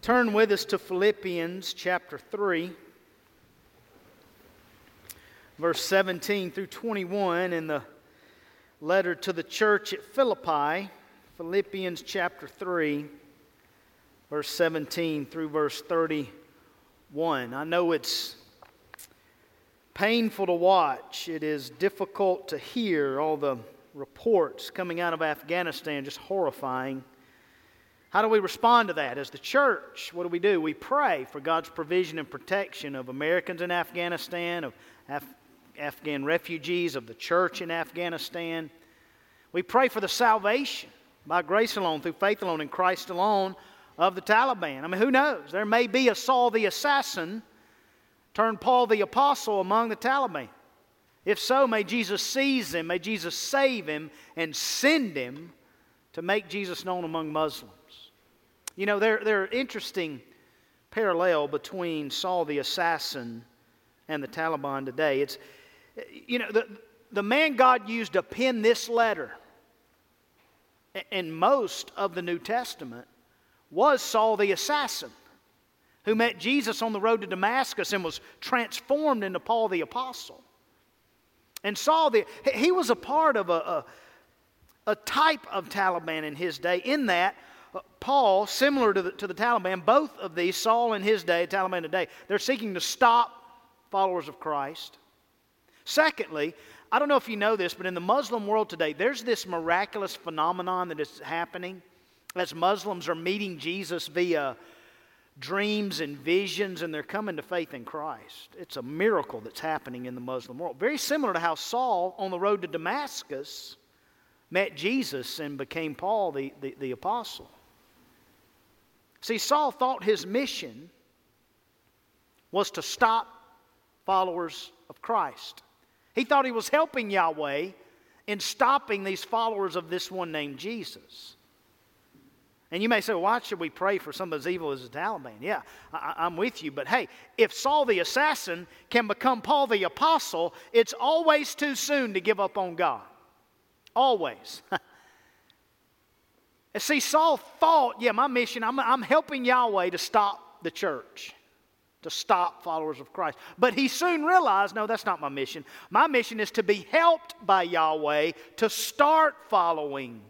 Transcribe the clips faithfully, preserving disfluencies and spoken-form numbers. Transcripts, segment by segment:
Turn with us to Philippians chapter three, verse seventeen through twenty-one in the letter to the church at Philippi. Philippians chapter three, verse seventeen through verse thirty-one. I know it's painful to watch. It is difficult to hear all the reports coming out of Afghanistan, just horrifying. How do we respond to that as the church? What do we do? We pray for God's provision and protection of Americans in Afghanistan, of Af- Afghan refugees, of the church in Afghanistan. We pray for the salvation by grace alone, through faith alone, in Christ alone of the Taliban. I mean, who knows? There may be a Saul the assassin turned Paul the apostle among the Taliban. If so, may Jesus seize him, may Jesus save him, and send him to make Jesus known among Muslims. You know, there, there are interesting parallel between Saul the assassin and the Taliban today. It's, you know, the, the man God used to pen this letter and most of the New Testament was Saul the assassin, who met Jesus on the road to Damascus and was transformed into Paul the apostle. And Saul, the, he was a part of a, a, a type of Taliban in his day, in that Paul, similar to the, to the Taliban, both of these, Saul in his day, Taliban today, they're seeking to stop followers of Christ. Secondly, I don't know if you know this, but in the Muslim world today, there's this miraculous phenomenon that is happening as Muslims are meeting Jesus via dreams and visions, and they're coming to faith in Christ. It's a miracle that's happening in the Muslim world. Very similar to how Saul, on the road to Damascus, met Jesus and became Paul the, the, the apostle. See, Saul thought his mission was to stop followers of Christ. He thought he was helping Yahweh in stopping these followers of this one named Jesus. And you may say, why should we pray for somebody as evil as the Taliban? Yeah, I, I'm with you. But hey, if Saul the assassin can become Paul the apostle, it's always too soon to give up on God. Always. And see, Saul thought, yeah, my mission, I'm, I'm helping Yahweh to stop the church, to stop followers of Christ. But he soon realized, no, that's not my mission. My mission is to be helped by Yahweh to start following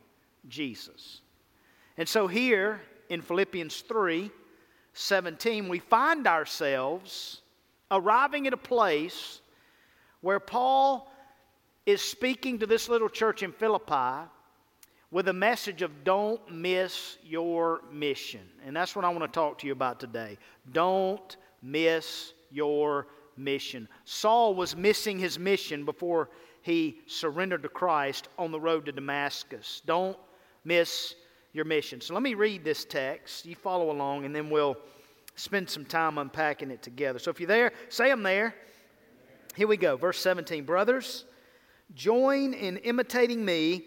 Jesus. And so here in Philippians three seventeen, we find ourselves arriving at a place where Paul is speaking to this little church in Philippi with a message of don't miss your mission. And that's what I want to talk to you about today. Don't miss your mission. Saul was missing his mission before he surrendered to Christ on the road to Damascus. Don't miss your mission. So let me read this text. You follow along, and then we'll spend some time unpacking it together. So if you're there, say I'm there. Here we go. Verse seventeen. Brothers, join in imitating me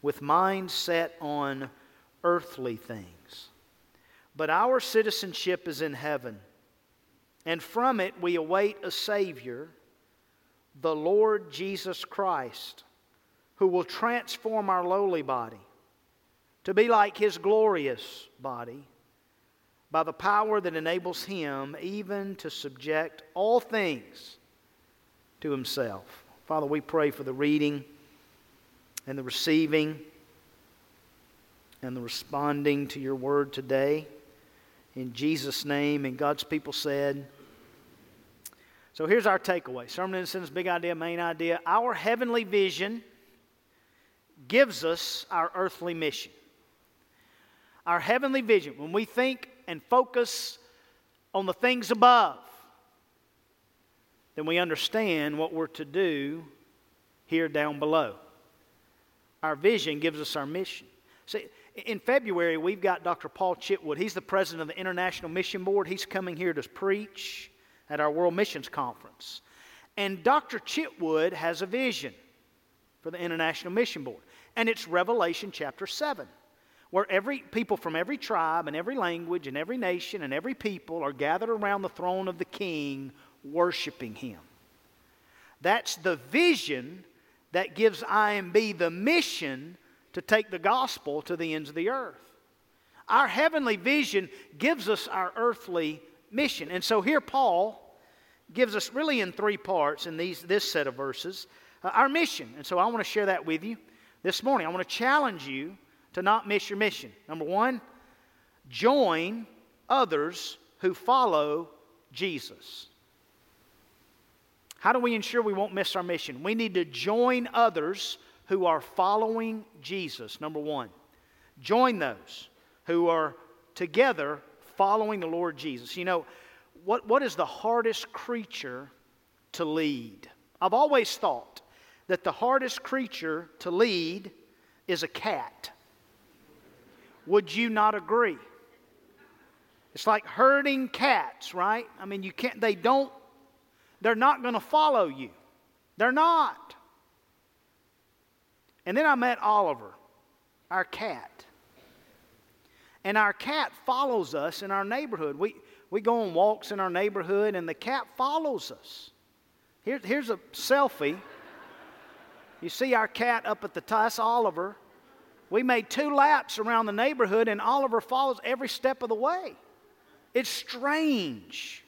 with minds set on earthly things. But our citizenship is in heaven, and from it we await a Savior, the Lord Jesus Christ, who will transform our lowly body to be like His glorious body by the power that enables Him even to subject all things to Himself. Father, we pray for the reading and the receiving and the responding to your word today. In Jesus' name, and God's people said. So here's our takeaway. Sermon in a sentence, big idea, main idea. Our heavenly vision gives us our earthly mission. Our heavenly vision, when we think and focus on the things above, then we understand what we're to do here down below. Our vision gives us our mission. See, In February, we've got Doctor Paul Chitwood. He's the president of the International Mission Board. He's coming here to preach at our World Missions Conference. And Doctor Chitwood has a vision for the International Mission Board. And it's Revelation chapter seven, where every people from every tribe and every language and every nation and every people are gathered around the throne of the King, worshiping Him. That's the vision that gives I M B the mission to take the gospel to the ends of the earth. Our heavenly vision gives us our earthly mission. And so here Paul gives us really in three parts in these this set of verses uh, our mission. And so I want to share that with you this morning. I want to challenge you to not miss your mission. Number one, join others who follow Jesus. How do we ensure we won't miss our mission? We need to join others who are following Jesus, number one. Join those who are together following the Lord Jesus. You know, what, what is the hardest creature to lead? I've always thought that the hardest creature to lead is a cat. Would you not agree? It's like herding cats, right? I mean, you can't, they don't They're not going to follow you. They're not. And then I met Oliver, our cat. And our cat follows us in our neighborhood. We we go on walks in our neighborhood, and the cat follows us. Here, here's a selfie. You see our cat up at the top. That's Oliver. We made two laps around the neighborhood, and Oliver follows every step of the way. It's strange.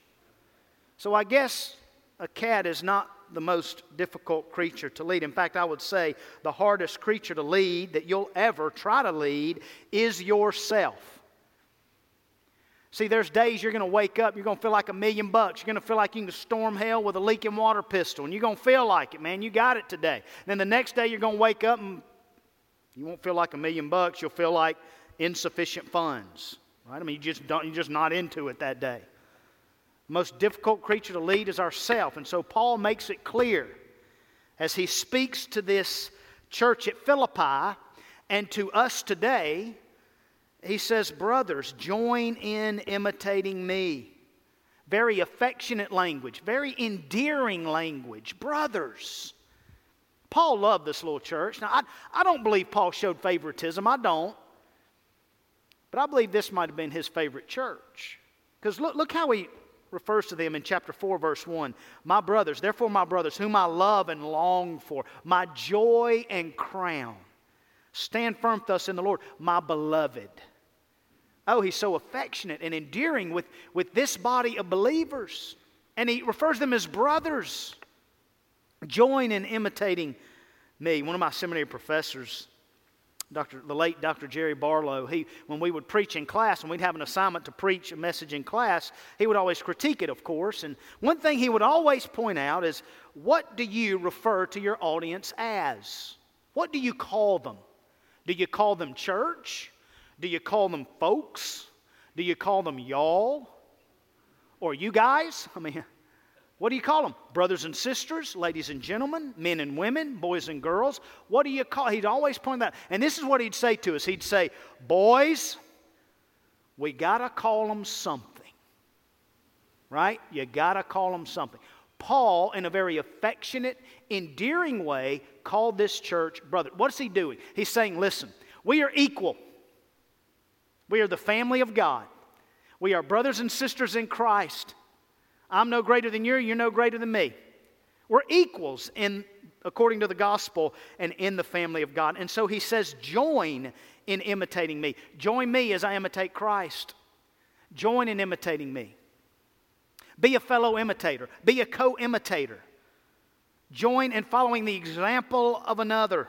So I guess a cat is not the most difficult creature to lead. In fact, I would say the hardest creature to lead that you'll ever try to lead is yourself. See, there's days you're going to wake up, you're going to feel like a million bucks. You're going to feel like you can storm hell with a leaking water pistol, and you're going to feel like it, man. You got it today. And then the next day you're going to wake up and you won't feel like a million bucks. You'll feel like insufficient funds, right? I mean, you just don't, you're just not into it that day. The most difficult creature to lead is ourself. And so Paul makes it clear as he speaks to this church at Philippi and to us today, he says, brothers, join in imitating me. Very affectionate language, very endearing language. Brothers. Paul loved this little church. Now, I, I don't believe Paul showed favoritism. I don't. But I believe this might have been his favorite church. Because look, look how he refers to them in chapter four, verse one. My brothers, therefore my brothers, whom I love and long for, my joy and crown, stand firm thus in the Lord, my beloved. Oh, he's so affectionate and endearing with, with this body of believers. And he refers to them as brothers. Join in imitating me. One of my seminary professors, Doctor the late Doctor Jerry Barlow, he when we would preach in class, when we'd have an assignment to preach a message in class, he would always critique it, of course. And one thing he would always point out is, what do you refer to your audience as? What do you call them? Do you call them church? Do you call them folks? Do you call them y'all? Or you guys? I mean, what do you call them? Brothers and sisters, ladies and gentlemen, men and women, boys and girls. What do you call? He'd always point that out. And this is what he'd say to us. He'd say, boys, we got to call them something. Right? You got to call them something. Paul, in a very affectionate, endearing way, called this church brother. What's he doing? He's saying, listen, we are equal. We are the family of God. We are brothers and sisters in Christ. I'm no greater than you, you're no greater than me. We're equals in according to the gospel and in the family of God. And so he says, join in imitating me. Join me as I imitate Christ. Join in imitating me. Be a fellow imitator. Be a co-imitator. Join in following the example of another.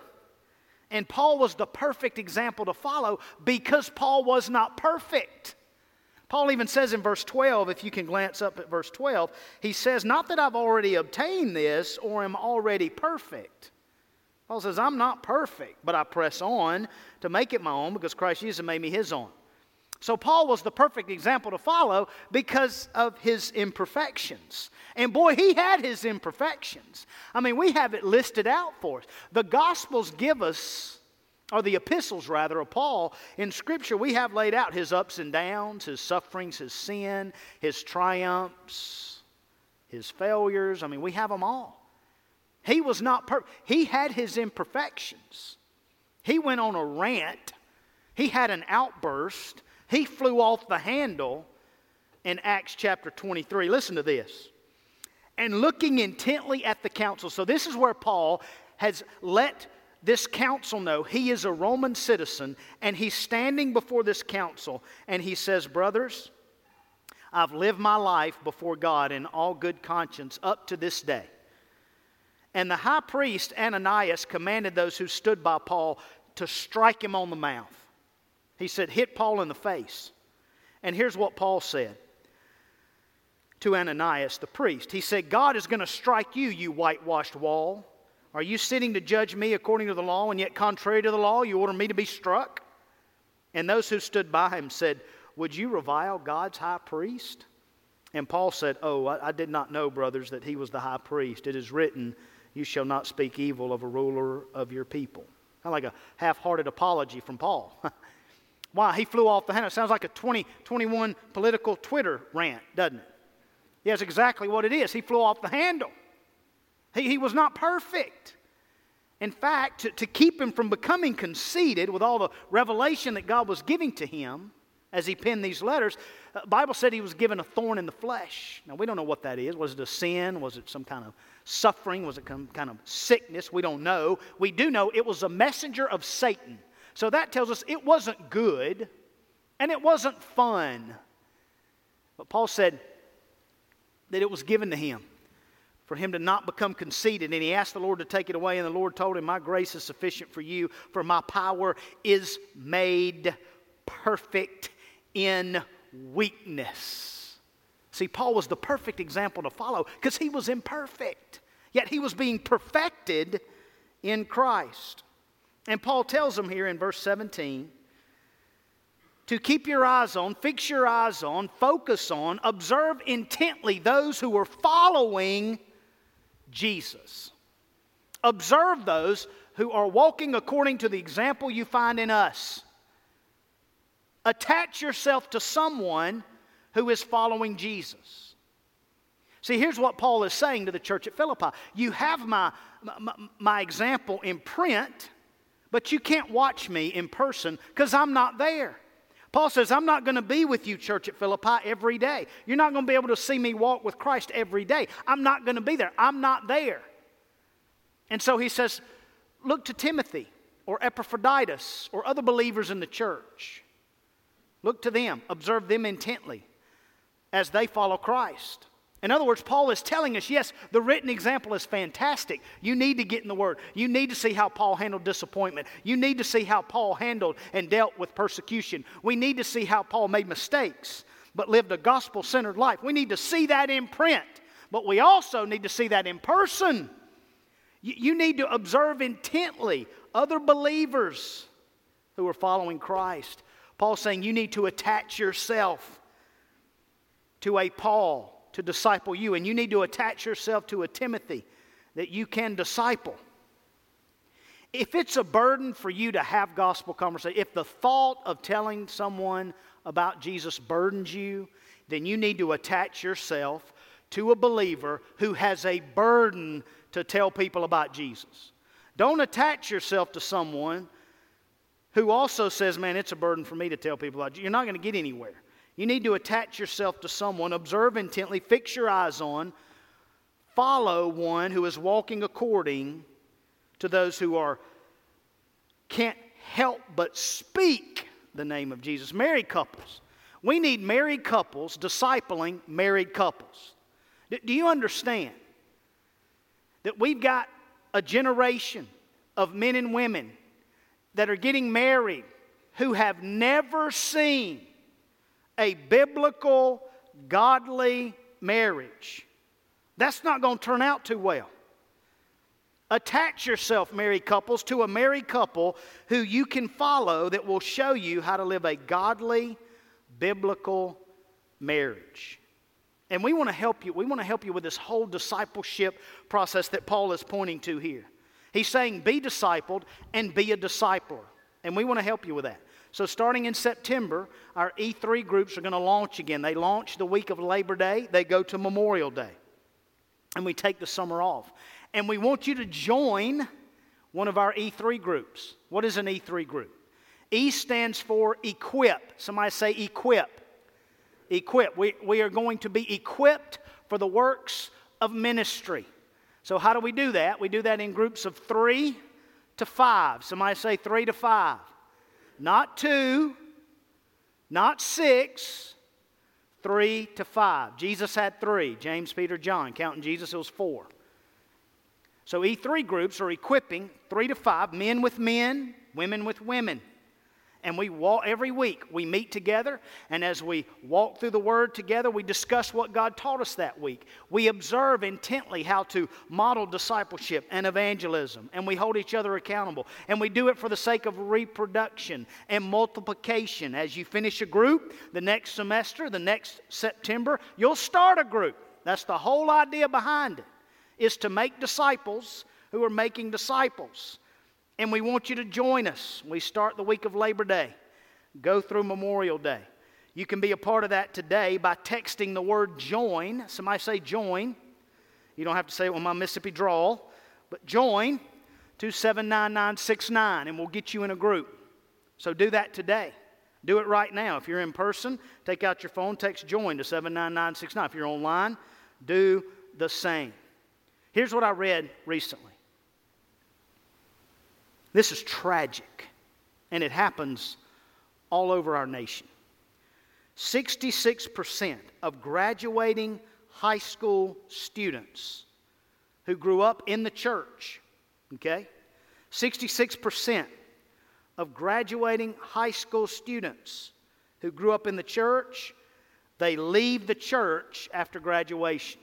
And Paul was the perfect example to follow because Paul was not perfect. Paul even says in verse twelve, if you can glance up at verse twelve, he says, not that I've already obtained this or am already perfect. Paul says, I'm not perfect, but I press on to make it my own because Christ Jesus made me his own. So Paul was the perfect example to follow because of his imperfections. And boy, he had his imperfections. I mean, we have it listed out for us. The Gospels give us or the epistles, rather, of Paul, in Scripture we have laid out his ups and downs, his sufferings, his sin, his triumphs, his failures. I mean, we have them all. He was not perfect. He had his imperfections. He went on a rant. He had an outburst. He flew off the handle in Acts chapter twenty-three. Listen to this. And looking intently at the council. So this is where Paul has let this council know he is a Roman citizen, and he's standing before this council, and he says, brothers, I've lived my life before God in all good conscience up to this day. And the high priest Ananias commanded those who stood by Paul to strike him on the mouth. He said, hit Paul in the face. And here's what Paul said to Ananias the priest. He said, God is going to strike you, you whitewashed wall. Are you sitting to judge me according to the law, and yet contrary to the law you order me to be struck? And those who stood by him said, would you revile God's high priest? And Paul said, oh, I, I did not know, brothers, that he was the high priest. It is written, you shall not speak evil of a ruler of your people. Kind of like a half-hearted apology from Paul. Wow, he flew off the handle. It sounds like a twenty twenty-one political Twitter rant, doesn't it? Yeah, that's exactly what it is. He flew off the handle. He, he was not perfect. In fact, to, to keep him from becoming conceited with all the revelation that God was giving to him as he penned these letters, the Bible said he was given a thorn in the flesh. Now, we don't know what that is. Was it a sin? Was it some kind of suffering? Was it some kind of sickness? We don't know. We do know it was a messenger of Satan. So that tells us it wasn't good, and it wasn't fun. But Paul said that it was given to him for him to not become conceited. And he asked the Lord to take it away, and the Lord told him, my grace is sufficient for you, for my power is made perfect in weakness. See, Paul was the perfect example to follow because he was imperfect, yet he was being perfected in Christ. And Paul tells him here in verse seventeen, to keep your eyes on, fix your eyes on, focus on, observe intently those who are following Jesus. Observe those who are walking according to the example you find in us. Attach yourself to someone who is following Jesus. See, here's what Paul is saying to the church at Philippi. You have my, my, my example in print, but you can't watch me in person because I'm not there. Paul says, I'm not going to be with you, church at Philippi, every day. You're not going to be able to see me walk with Christ every day. I'm not going to be there. I'm not there. And so he says, look to Timothy or Epaphroditus or other believers in the church. Look to them. Observe them intently as they follow Christ. In other words, Paul is telling us, yes, the written example is fantastic. You need to get in the Word. You need to see how Paul handled disappointment. You need to see how Paul handled and dealt with persecution. We need to see how Paul made mistakes but lived a gospel-centered life. We need to see that in print, but we also need to see that in person. You, you need to observe intently other believers who are following Christ. Paul's saying you need to attach yourself to a Paul to disciple you, and you need to attach yourself to a Timothy that you can disciple. If it's a burden for you to have gospel conversation, if the thought of telling someone about Jesus burdens you, then you need to attach yourself to a believer who has a burden to tell people about Jesus. Don't attach yourself to someone who also says, man, it's a burden for me to tell people about Jesus. You're not going to get anywhere. You need to attach yourself to someone, observe intently, fix your eyes on, follow one who is walking according to those who are can't help but speak the name of Jesus. Married couples. We need married couples discipling married couples. Do you understand that we've got a generation of men and women that are getting married who have never seen a biblical, godly marriage? That's not going to turn out too well. Attach yourself, married couples, to a married couple who you can follow that will show you how to live a godly, biblical marriage. And we want to help you. We want to help you with this whole discipleship process that Paul is pointing to here. He's saying be discipled and be a discipler. And we want to help you with that. So starting in September, our E three groups are going to launch again. They launch the week of Labor Day. They go to Memorial Day. And we take the summer off. And we want you to join one of our E three groups. What is an E three group? E stands for equip. Somebody say equip. Equip. We, we are going to be equipped for the works of ministry. So how do we do that? We do that in groups of three to five. Somebody say three to five. Not two, not six, three to five. Jesus had three, James, Peter, John. Counting Jesus, it was four. So E three groups are equipping three to five, men with men, women with women. And we walk every week. We meet together, and as we walk through the Word together, we discuss what God taught us that week. We observe intently how to model discipleship and evangelism, and we hold each other accountable. And we do it for the sake of reproduction and multiplication. As you finish a group, the next semester, the next September, you'll start a group. That's the whole idea behind it, is to make disciples who are making disciples. And we want you to join us. We start the week of Labor Day, go through Memorial Day. You can be a part of that today by texting the word join. Somebody say join. You don't have to say it with my Mississippi drawl, but join to seven nine nine six nine, and we'll get you in a group. So do that today. Do it right now. If you're in person, take out your phone, text join to seven nine nine six nine. If you're online, do the same. Here's what I read recently. This is tragic, and it happens all over our nation. sixty-six percent of graduating high school students who grew up in the church, okay? sixty-six percent of graduating high school students who grew up in the church, they leave the church after graduation.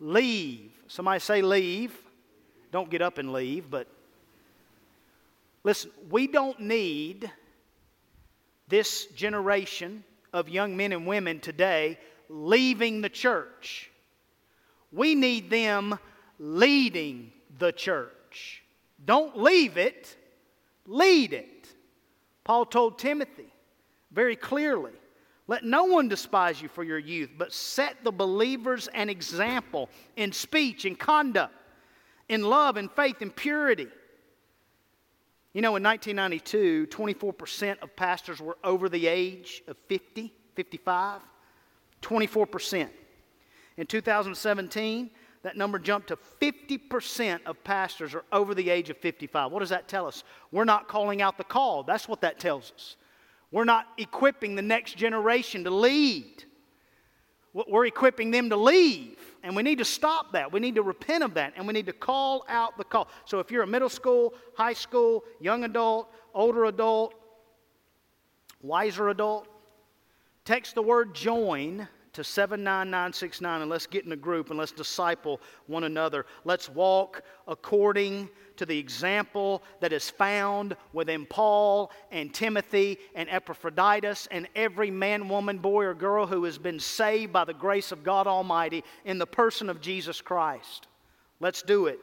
Leave. Somebody say leave. Don't get up and leave, but... Listen, we don't need this generation of young men and women today leaving the church. We need them leading the church. Don't leave it, lead it. Paul told Timothy very clearly, let no one despise you for your youth, but set the believers an example in speech, in conduct, in love, in faith, in purity. You know, in nineteen ninety-two, twenty-four percent of pastors were over the age of fifty, fifty-five, twenty-four percent. In two thousand seventeen, that number jumped to fifty percent of pastors are over the age of fifty-five. What does that tell us? We're not calling out the call. That's what that tells us. We're not equipping the next generation to lead. We're equipping them to leave. And we need to stop that. We need to repent of that. And we need to call out the call. So if you're a middle school, high school, young adult, older adult, wiser adult, text the word join to seven nine nine six nine and let's get in a group and let's disciple one another. Let's walk according to the example that is found within Paul and Timothy and Epaphroditus and every man, woman, boy, or girl who has been saved by the grace of God Almighty in the person of Jesus Christ. Let's do it.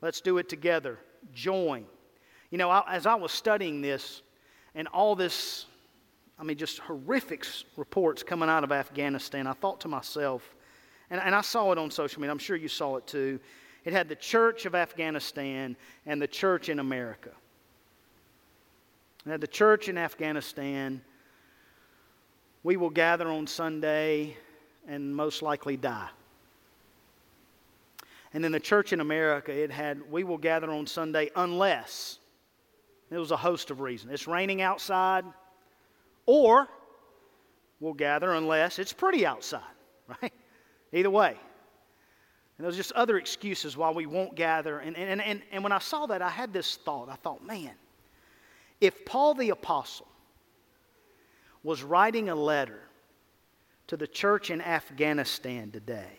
Let's do it together. Join. You know, I, as I was studying this and all this, I mean, just horrific reports coming out of Afghanistan, I thought to myself, and, and I saw it on social media, I'm sure you saw it too. It had the Church of Afghanistan and the church in America. It had the church in Afghanistan. We will gather on Sunday and most likely die. And then the church in America, it had, we will gather on Sunday unless. There was a host of reasons. It's raining outside, or we'll gather unless it's pretty outside, right? Either way. And there's just other excuses why we won't gather. And, and, and, and when I saw that, I had this thought. I thought, man, if Paul the Apostle was writing a letter to the church in Afghanistan today,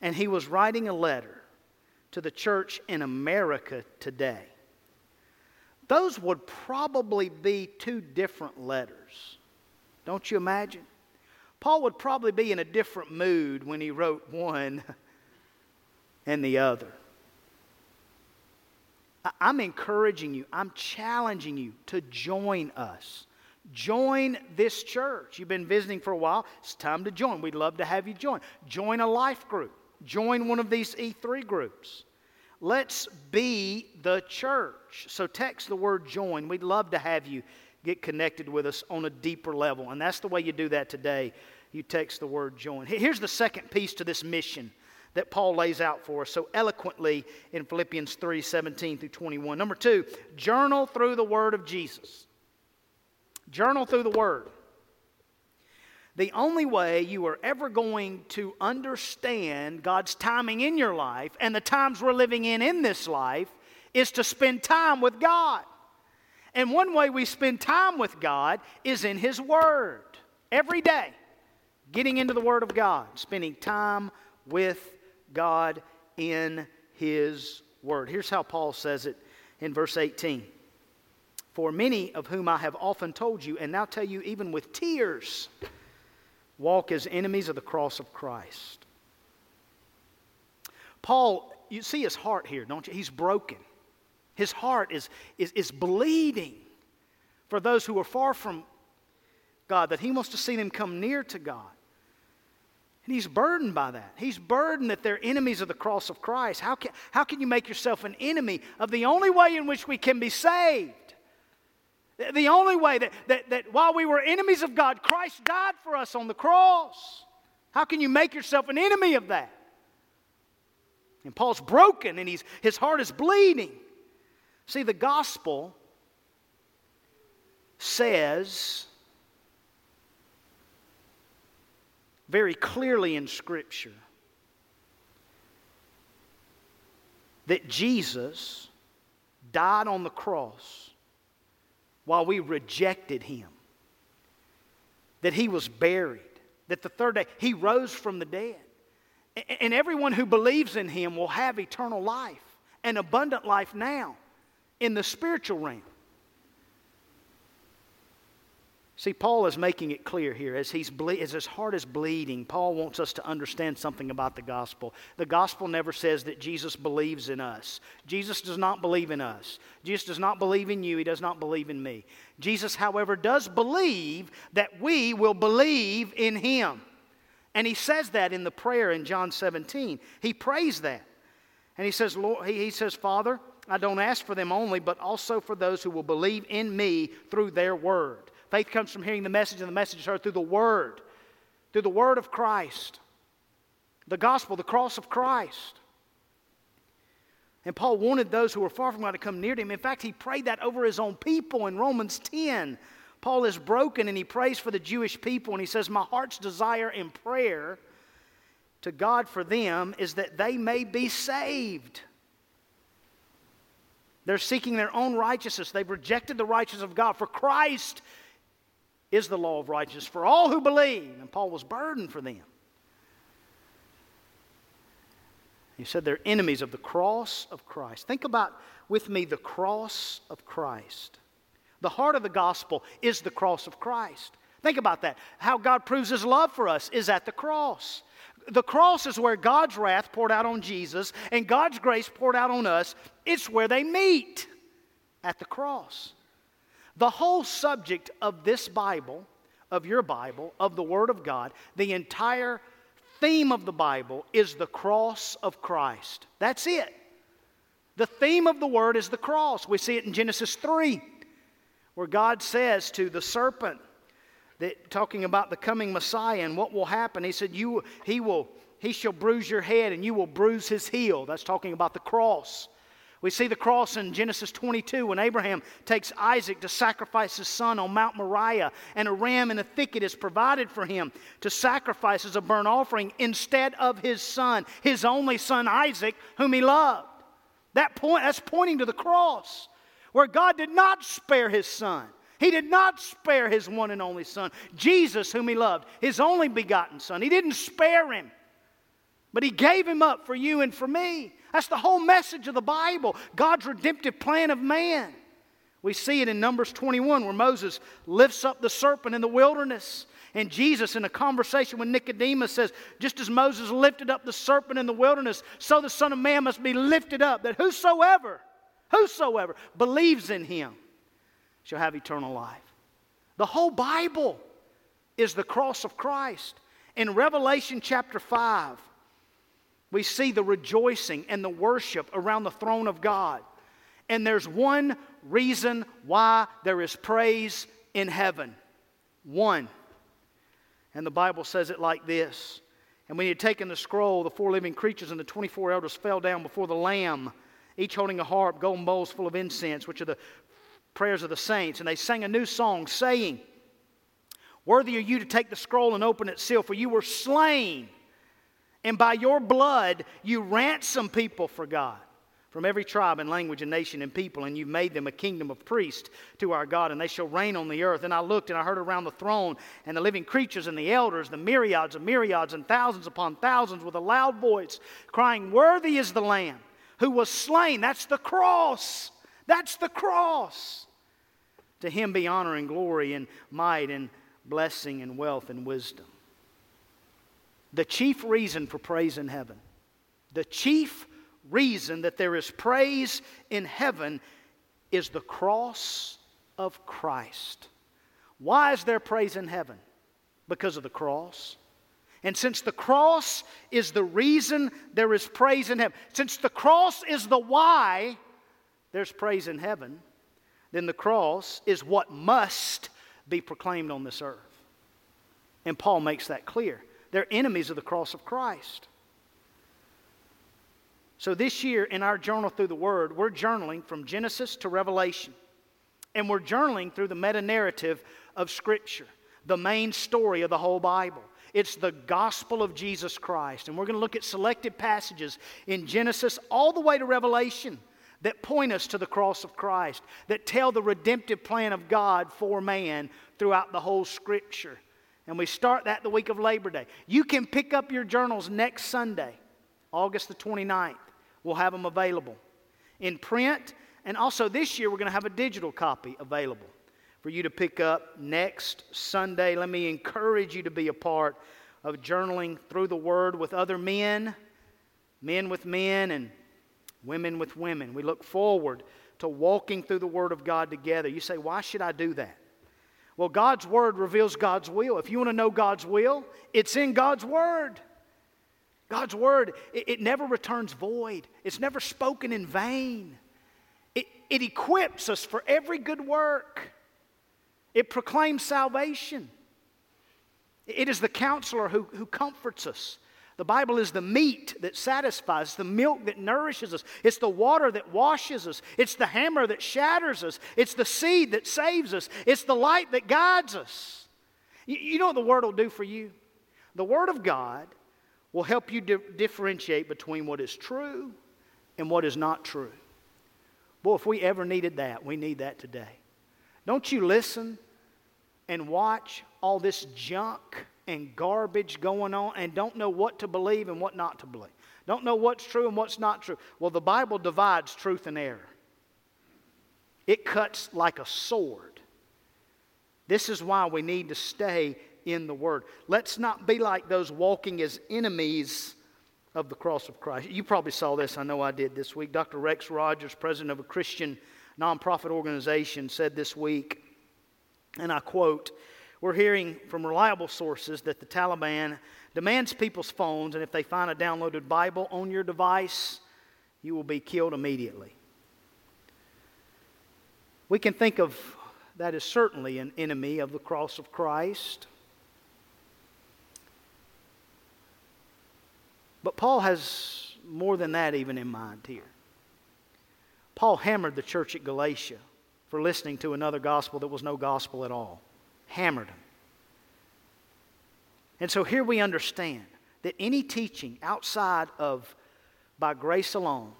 and he was writing a letter to the church in America today, those would probably be two different letters. Don't you imagine? Paul would probably be in a different mood when he wrote one and the other. I'm encouraging you, I'm challenging you to join us. Join this church. You've been visiting for a while. It's time to join. We'd love to have you join. Join a life group. Join one of these E three groups. Let's be the church. So text the word join. We'd love to have you get connected with us on a deeper level. And that's the way you do that today. You text the word join. Here's the second piece to this mission that Paul lays out for us so eloquently in Philippians three, seventeen through twenty-one. Number two, journal through the word of Jesus. Journal through the word. The only way you are ever going to understand God's timing in your life and the times we're living in in this life is to spend time with God. And one way we spend time with God is in His Word. Every day, getting into the Word of God, spending time with God in His Word. Here's how Paul says it in verse eighteen. For many of whom I have often told you, and now tell you even with tears, walk as enemies of the cross of Christ. Paul, you see his heart here, don't you? He's broken. His heart is, is, is bleeding for those who are far from God, that he wants to see them come near to God. And he's burdened by that. He's burdened that they're enemies of the cross of Christ. How can, how can you make yourself an enemy of the only way in which we can be saved? The only way that, that, that while we were enemies of God, Christ died for us on the cross. How can you make yourself an enemy of that? And Paul's broken and he's, his heart is bleeding. See, the gospel says very clearly in Scripture that Jesus died on the cross while we rejected Him, that He was buried, that the third day He rose from the dead. And everyone who believes in Him will have eternal life and abundant life now in the spiritual realm. See, Paul is making it clear here. As he's ble- as his heart is bleeding, Paul wants us to understand something about the gospel. The gospel never says that Jesus believes in us. Jesus does not believe in us. Jesus does not believe in you. He does not believe in me. Jesus, however, does believe that we will believe in Him. And He says that in the prayer in John seventeen. He prays that. And He says, Lord, he, he says, Father, I don't ask for them only, but also for those who will believe in me through their word. Faith comes from hearing the message, and the message is heard through the Word, through the Word of Christ, the gospel, the cross of Christ. And Paul wanted those who were far from God to come near to Him. In fact, he prayed that over his own people in Romans ten. Paul is broken, and he prays for the Jewish people, and he says, my heart's desire in prayer to God for them is that they may be saved. They're seeking their own righteousness. They've rejected the righteousness of God. For Christ is the law of righteousness for all who believe. And Paul was burdened for them. He said they're enemies of the cross of Christ. Think about with me the cross of Christ. The heart of the gospel is the cross of Christ. Think about that. How God proves His love for us is at the cross. The cross is where God's wrath poured out on Jesus and God's grace poured out on us. It's where they meet, at the cross. The whole subject of this Bible, of your Bible, of the Word of God, the entire theme of the Bible is the cross of Christ. That's it. The theme of the Word is the cross. We see it in Genesis three, where God says to the serpent, that, talking about the coming Messiah and what will happen, He said, "You, he will, he shall bruise your head and you will bruise his heel." That's talking about the cross. We see the cross in Genesis twenty-two when Abraham takes Isaac to sacrifice his son on Mount Moriah, and a ram in a thicket is provided for him to sacrifice as a burnt offering instead of his son, his only son Isaac, whom he loved. That point, that's pointing to the cross, where God did not spare His Son. He did not spare His one and only Son, Jesus, whom He loved, His only begotten Son. He didn't spare Him, but He gave Him up for you and for me. That's the whole message of the Bible, God's redemptive plan of man. We see it in Numbers twenty-one, where Moses lifts up the serpent in the wilderness. And Jesus, in a conversation with Nicodemus, says, just as Moses lifted up the serpent in the wilderness, so the Son of Man must be lifted up, that whosoever Whosoever believes in him shall have eternal life. The whole Bible is the cross of Christ. In Revelation chapter five, we see the rejoicing and the worship around the throne of God. And there's one reason why there is praise in heaven. One. And the Bible says it like this. And when he had taken the scroll, the four living creatures and the twenty-four elders fell down before the Lamb, each holding a harp, golden bowls full of incense, which are the prayers of the saints. And they sang a new song, saying, worthy are you to take the scroll and open its seal, for you were slain, and by your blood you ransomed people for God, from every tribe and language and nation and people, and you made them a kingdom of priests to our God, and they shall reign on the earth. And I looked, and I heard around the throne, and the living creatures and the elders, the myriads of myriads and thousands upon thousands, with a loud voice, crying, worthy is the Lamb who was slain. That's the cross. That's the cross. To him be honor and glory and might and blessing and wealth and wisdom. The chief reason for praise in heaven, the chief reason that there is praise in heaven, is the cross of Christ. Why is there praise in heaven? Because of the cross. And since the cross is the reason there is praise in heaven, since the cross is the why there's praise in heaven, then the cross is what must be proclaimed on this earth. And Paul makes that clear. They're enemies of the cross of Christ. So this year in our journal through the Word, we're journaling from Genesis to Revelation. And we're journaling through the meta-narrative of Scripture, the main story of the whole Bible. It's the gospel of Jesus Christ. And we're going to look at selected passages in Genesis all the way to Revelation that point us to the cross of Christ, that tell the redemptive plan of God for man throughout the whole Scripture. And we start that the week of Labor Day. You can pick up your journals next Sunday, August the twenty-ninth. We'll have them available in print. And also this year we're going to have a digital copy available for you to pick up next Sunday. Let me encourage you to be a part of journaling through the Word with other men, men with men and women with women. We look forward to walking through the Word of God together. You say, why should I do that? Well, God's Word reveals God's will. If you want to know God's will, it's in God's Word. God's Word, it, it never returns void. It's never spoken in vain. It, it equips us for every good work. It proclaims salvation. It is the counselor who, who comforts us. The Bible is the meat that satisfies, the milk that nourishes us. It's the water that washes us. It's the hammer that shatters us. It's the seed that saves us. It's the light that guides us. You, you know what the Word will do for you? The Word of God will help you di- differentiate between what is true and what is not true. Boy, if we ever needed that, we need that today. Don't you listen and watch all this junk and garbage going on and don't know what to believe and what not to believe. Don't know what's true and what's not true. Well, the Bible divides truth and error. It cuts like a sword. This is why we need to stay in the Word. Let's not be like those walking as enemies of the cross of Christ. You probably saw this. I know I did this week. Doctor Rex Rogers, president of a Christian nonprofit organization, said this week, and I quote, "We're hearing from reliable sources that the Taliban demands people's phones, and if they find a downloaded Bible on your device, you will be killed immediately." We can think of that as certainly an enemy of the cross of Christ. But Paul has more than that even in mind here. Paul hammered the church at Galatia for listening to another gospel that was no gospel at all. Hammered them. And so here we understand that any teaching outside of by grace alone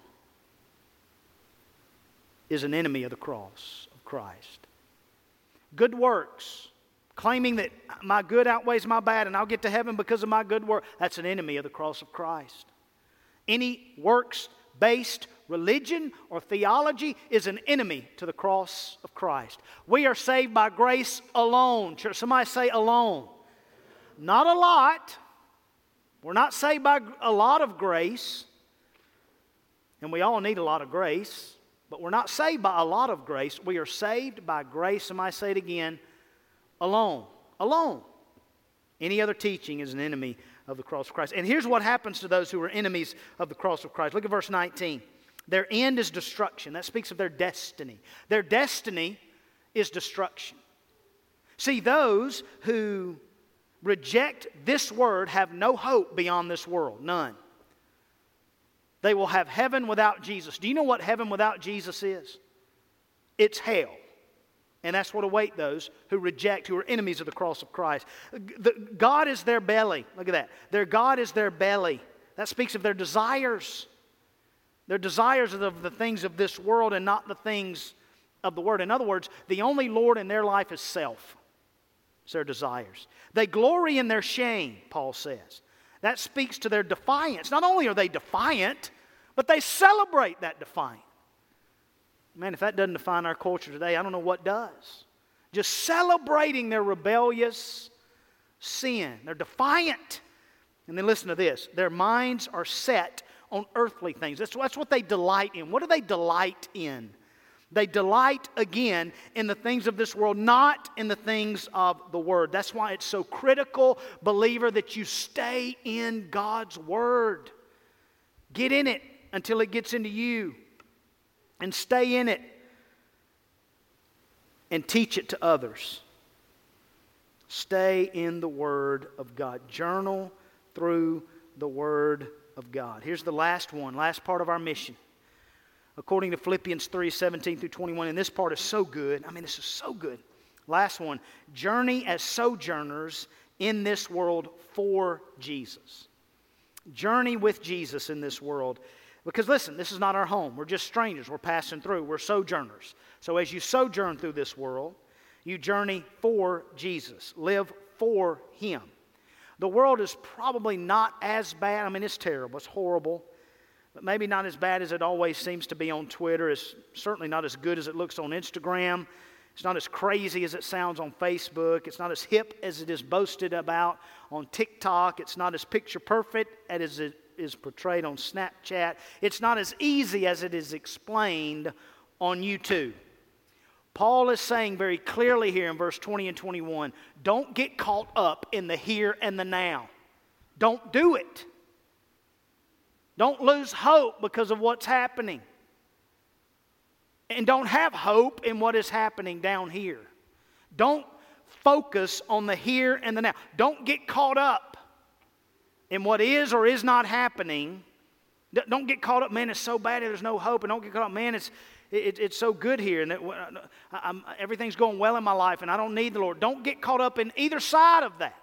is an enemy of the cross of Christ. Good works, claiming that my good outweighs my bad and I'll get to heaven because of my good work, that's an enemy of the cross of Christ. Any works-based religion or theology is an enemy to the cross of Christ. We are saved by grace alone. Somebody say alone. Not a lot. We're not saved by a lot of grace. And we all need a lot of grace. But we're not saved by a lot of grace. We are saved by grace, and I say it again, alone. Alone. Any other teaching is an enemy of the cross of Christ. And here's what happens to those who are enemies of the cross of Christ. Look at verse nineteen. Their end is destruction. That speaks of their destiny. Their destiny is destruction. See, those who reject this word have no hope beyond this world. None. They will have heaven without Jesus. Do you know what heaven without Jesus is? It's hell. And that's what awaits those who reject, who are enemies of the cross of Christ. God is their belly. Look at that. Their God is their belly. That speaks of their desires. Their desires are of the things of this world and not the things of the Word. In other words, the only Lord in their life is self. It's their desires. They glory in their shame, Paul says. That speaks to their defiance. Not only are they defiant, but they celebrate that defiance. Man, if that doesn't define our culture today, I don't know what does. Just celebrating their rebellious sin. They're defiant. And then listen to this. Their minds are set on earthly things. That's, that's what they delight in. What do they delight in? They delight, again, in the things of this world, not in the things of the Word. That's why it's so critical, believer, that you stay in God's Word. Get in it until it gets into you. And stay in it. And teach it to others. Stay in the Word of God. Journal through the Word of God. Here's the last one, last part of our mission. According to Philippians three, seventeen through twenty-one, and this part is so good. I mean, this is so good. Last one, journey as sojourners in this world for Jesus. Journey with Jesus in this world. Because listen, this is not our home. We're just strangers. We're passing through. We're sojourners. So as you sojourn through this world, you journey for Jesus. Live for Him. The world is probably not as bad. I mean, it's terrible. It's horrible. But maybe not as bad as it always seems to be on Twitter. It's certainly not as good as it looks on Instagram. It's not as crazy as it sounds on Facebook. It's not as hip as it is boasted about on TikTok. It's not as picture perfect as it is portrayed on Snapchat. It's not as easy as it is explained on YouTube. Paul is saying very clearly here in verse twenty and twenty-one, don't get caught up in the here and the now. Don't do it. Don't lose hope because of what's happening. And don't have hope in what is happening down here. Don't focus on the here and the now. Don't get caught up in what is or is not happening. Don't get caught up, man, it's so bad there's no hope. And don't get caught up, man, it's it, it's so good here. And it, I'm, everything's going well in my life and I don't need the Lord. Don't get caught up in either side of that.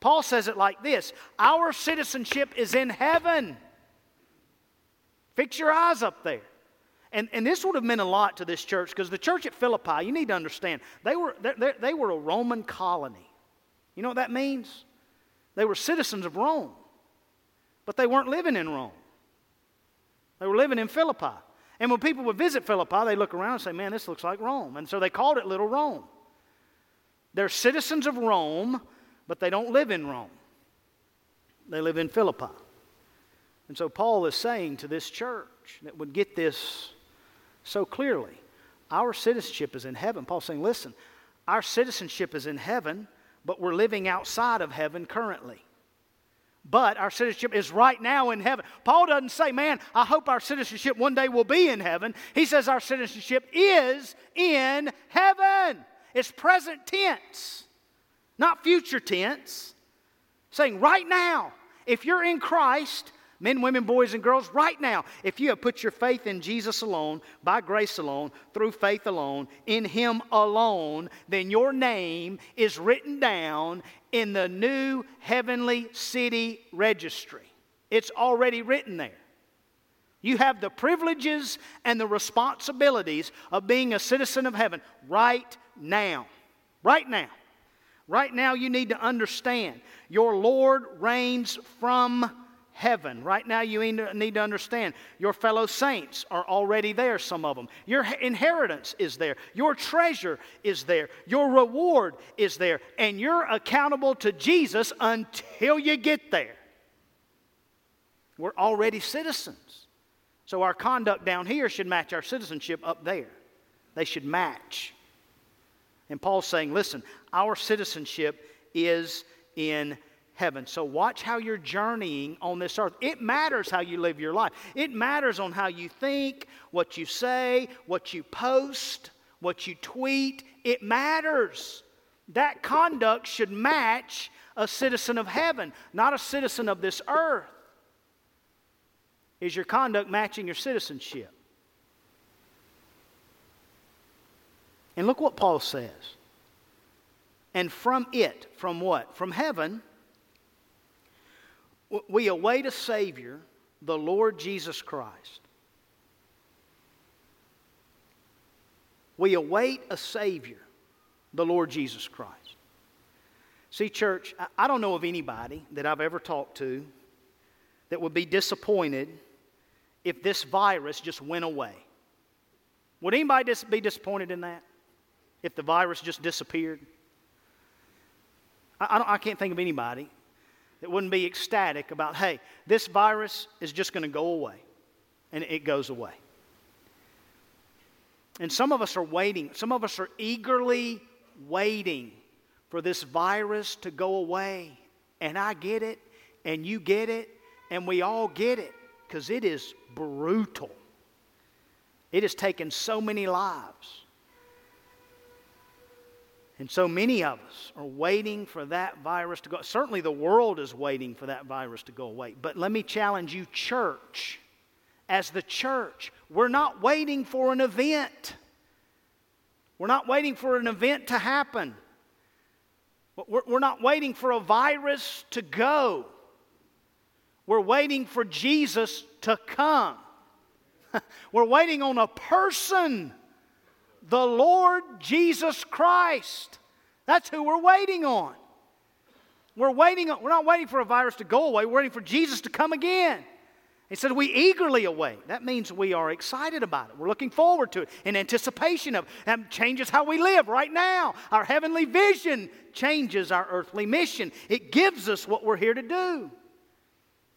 Paul says it like this. Our citizenship is in heaven. Fix your eyes up there. And, and this would have meant a lot to this church because the church at Philippi, you need to understand, they were, they, they were a Roman colony. You know what that means? They were citizens of Rome, but they weren't living in Rome. They were living in Philippi. And when people would visit Philippi, they look around and say, man, this looks like Rome. And so they called it Little Rome. They're citizens of Rome, but they don't live in Rome. They live in Philippi. And so Paul is saying to this church that would get this so clearly, our citizenship is in heaven. Paul's saying, listen, our citizenship is in heaven, but we're living outside of heaven currently. But our citizenship is right now in heaven. Paul doesn't say, man, I hope our citizenship one day will be in heaven. He says our citizenship is in heaven. It's present tense, not future tense. Saying right now, if you're in Christ, men, women, boys, and girls, right now, if you have put your faith in Jesus alone, by grace alone, through faith alone, in Him alone, then your name is written down in the new heavenly city registry. It's already written there. You have the privileges and the responsibilities of being a citizen of heaven right now. Right now. Right now you need to understand your Lord reigns from heaven. Heaven. Right now you need to understand your fellow saints are already there, some of them. Your inheritance is there. Your treasure is there. Your reward is there. And you're accountable to Jesus until you get there. We're already citizens. So our conduct down here should match our citizenship up there. They should match. And Paul's saying, listen, our citizenship is in heaven. So watch how you're journeying on this earth. It matters how you live your life. It matters on how you think, what you say, what you post, what you tweet. It matters. That conduct should match a citizen of heaven, not a citizen of this earth. Is your conduct matching your citizenship? And look what Paul says. And from it, from what? From heaven, we await a Savior, the Lord Jesus Christ. We await a Savior, the Lord Jesus Christ. See, church, I don't know of anybody that I've ever talked to that would be disappointed if this virus just went away. Would anybody be disappointed in that? If the virus just disappeared? I, I, don't, I can't think of anybody that wouldn't be ecstatic about, hey, this virus is just going to go away. And it goes away. And some of us are waiting. Some of us are eagerly waiting for this virus to go away. And I get it, and you get it, and we all get it, because it is brutal. It has taken so many lives. And so many of us are waiting for that virus to go. Certainly the world is waiting for that virus to go away. But let me challenge you, church. As the church, we're not waiting for an event. We're not waiting for an event to happen. We're not waiting for a virus to go. We're waiting for Jesus to come. We're waiting on a person, the Lord Jesus Christ. That's who we're waiting on. We're waiting on, we're not waiting for a virus to go away. We're waiting for Jesus to come again. He said we eagerly await. That means we are excited about it. We're looking forward to it in anticipation of it. That changes how we live right now. Our heavenly vision changes our earthly mission. It gives us what we're here to do.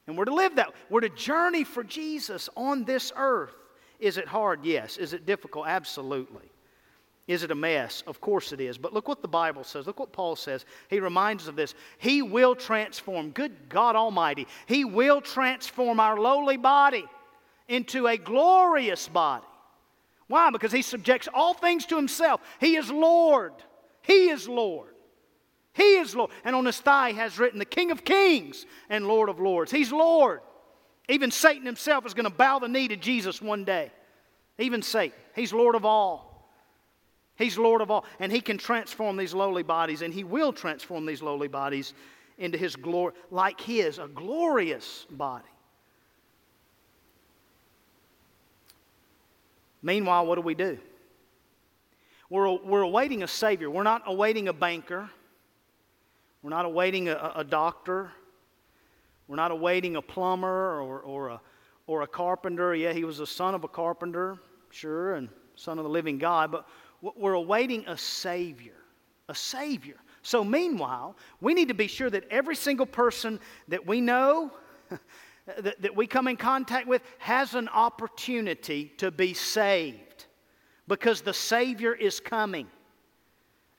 And we're to live that. We're to journey for Jesus on this earth. Is it hard? Yes. Is it difficult? Absolutely. Is it a mess? Of course it is. But look what the Bible says. Look what Paul says. He reminds us of this. He will transform. Good God Almighty. He will transform our lowly body into a glorious body. Why? Because He subjects all things to Himself. He is Lord. He is Lord. He is Lord. And on His thigh He has written the King of Kings and Lord of Lords. He's Lord. Even Satan himself is going to bow the knee to Jesus one day. Even Satan. He's Lord of all. He's Lord of all. And He can transform these lowly bodies, and He will transform these lowly bodies into His glory, like His, a glorious body. Meanwhile, what do we do? We're, we're awaiting a Savior. We're not awaiting a banker. We're not awaiting a, a doctor. We're not awaiting a plumber or, or, a, or a carpenter. Yeah, he was the son of a carpenter, sure, and son of the living God, but we're awaiting a Savior, a Savior. So meanwhile, we need to be sure that every single person that we know, that, that we come in contact with, has an opportunity to be saved, because the Savior is coming.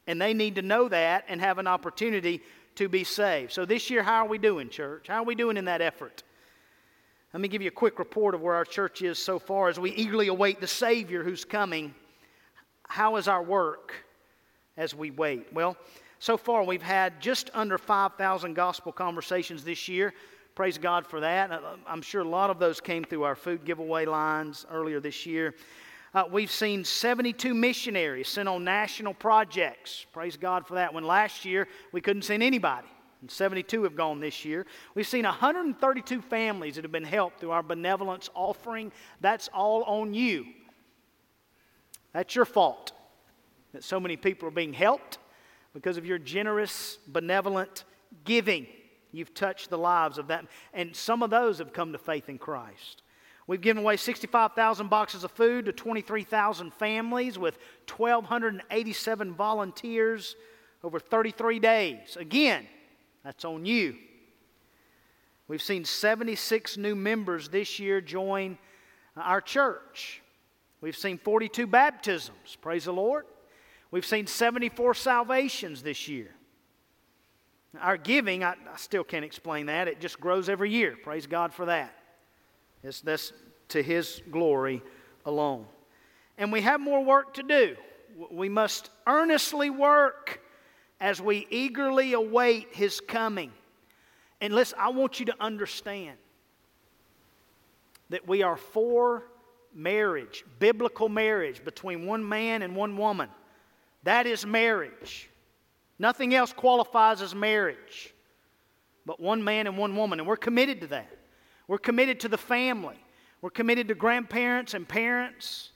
And they need to know that and have an opportunity to be saved. So this year, how are we doing, church? How are we doing in that effort? Let me give you a quick report of where our church is so far as we eagerly await the Savior who's coming. How is our work as we wait? Well, so far we've had just under five thousand gospel conversations this year. Praise God for that. I'm sure a lot of those came through our food giveaway lines earlier this year. Uh, we've seen seventy-two missionaries sent on national projects. Praise God for that. When last year we couldn't send anybody. And seventy-two have gone this year. We've seen one hundred thirty-two families that have been helped through our benevolence offering. That's all on you. That's your fault that so many people are being helped because of your generous, benevolent giving. You've touched the lives of that. And some of those have come to faith in Christ. We've given away sixty-five thousand boxes of food to twenty-three thousand families with one thousand two hundred eighty-seven volunteers over thirty-three days. Again, that's on you. We've seen seventy-six new members this year join Our church, we've seen forty-two baptisms, praise the Lord. We've seen seventy-four salvations this year. Our giving, I, I still can't explain that. It just grows every year. Praise God for that. It's, that's to His glory alone. And we have more work to do. We must earnestly work as we eagerly await His coming. And listen, I want you to understand that we are for marriage, biblical marriage between one man and one woman. That is marriage. Nothing else qualifies as marriage but one man and one woman, and we're committed to that. We're committed to the family. We're committed to grandparents and parents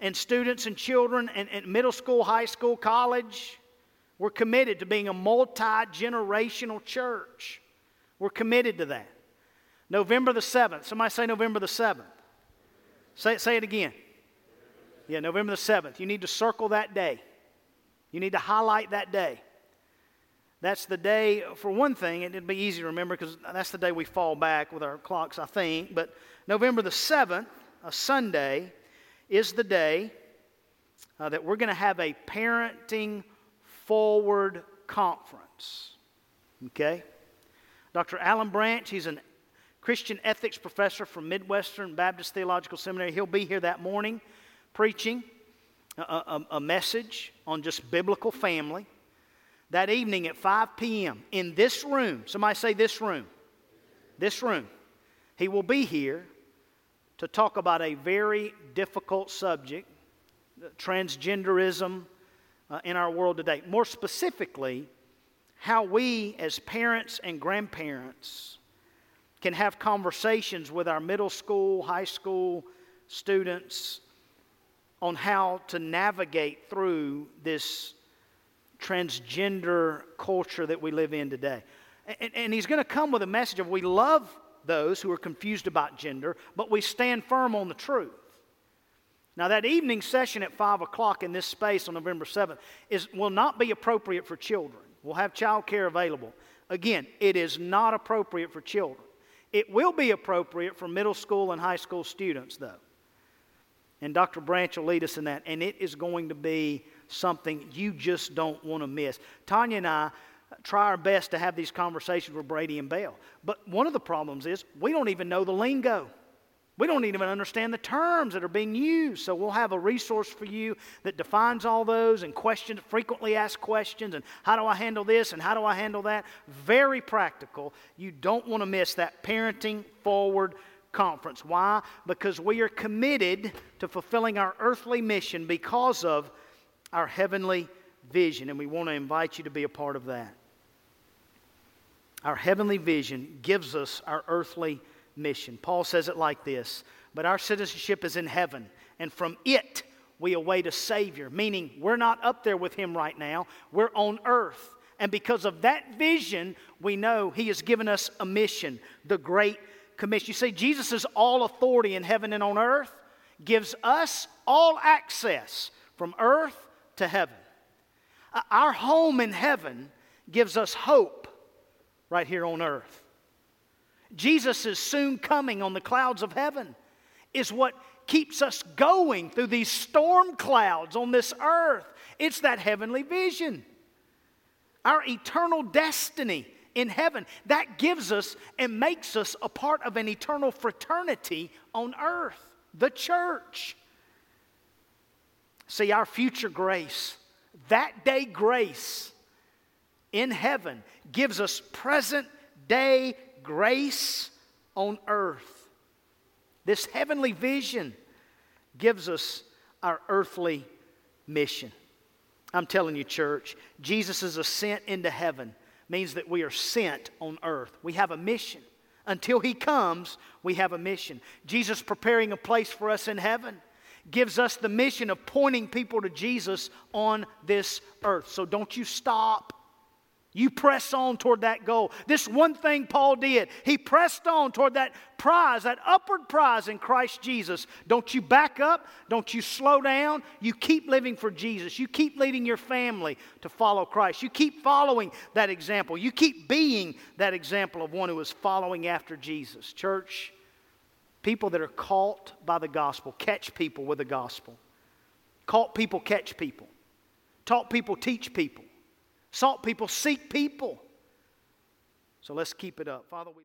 and students and children and, and middle school, high school, college. We're committed to being a multi-generational church. We're committed to that. November the seventh. Somebody say November the seventh. Say, say it again. Yeah, November the seventh. You need to circle that day. You need to highlight that day. That's the day, for one thing, and it'd be easy to remember because that's the day we fall back with our clocks, I think. But November the seventh, a Sunday, is the day uh, that we're going to have a Parenting Forward Conference. Okay? Doctor Alan Branch, he's a Christian ethics professor from Midwestern Baptist Theological Seminary. He'll be here that morning preaching a, a, a message on just biblical family. That evening at five p.m. in this room, somebody say this room, this room, he will be here to talk about a very difficult subject, transgenderism uh, in our world today. More specifically, how we as parents and grandparents can have conversations with our middle school, high school students on how to navigate through this transgender culture that we live in today. And, and he's going to come with a message of we love those who are confused about gender, but we stand firm on the truth. Now that evening session at five o'clock in this space on November seventh is, will not be appropriate for children. We'll have child care available. Again, it is not appropriate for children. It will be appropriate for middle school and high school students though. And Doctor Branch will lead us in that. And it is going to be something you just don't want to miss. Tanya and I try our best to have these conversations with Brady and Bell. But one of the problems is we don't even know the lingo. We don't even understand the terms that are being used. So we'll have a resource for you that defines all those and questions, frequently asked questions, and how do I handle this and how do I handle that? Very practical. You don't want to miss that Parenting Forward Conference. Why? Because we are committed to fulfilling our earthly mission because of our heavenly vision, and we want to invite you to be a part of that. Our heavenly vision gives us our earthly mission. Paul says it like this, but our citizenship is in heaven, and from it we await a Savior, meaning we're not up there with Him right now, we're on earth. And because of that vision, we know He has given us a mission, the Great Commission. You see, Jesus' all authority in heaven and on earth gives us all access from earth to heaven. Our home in heaven gives us hope right here on earth. Jesus is soon coming on the clouds of heaven is what keeps us going through these storm clouds on this earth. It's that heavenly vision. Our eternal destiny in heaven, that gives us and makes us a part of an eternal fraternity on earth, the church. See, our future grace, that day grace in heaven gives us present day grace on earth. This heavenly vision gives us our earthly mission. I'm telling you, church, Jesus' ascent into heaven means that we are sent on earth. We have a mission. Until He comes, we have a mission. Jesus preparing a place for us in heaven gives us the mission of pointing people to Jesus on this earth. So don't you stop. You press on toward that goal. This one thing Paul did, he pressed on toward that prize, that upward prize in Christ Jesus. Don't you back up. Don't you slow down. You keep living for Jesus. You keep leading your family to follow Christ. You keep following that example. You keep being that example of one who is following after Jesus. Church, People that are caught by the gospel. Catch people with the gospel. Caught people, catch people. Taught people, teach people. Sought people, seek people. So let's keep it up. Father, we...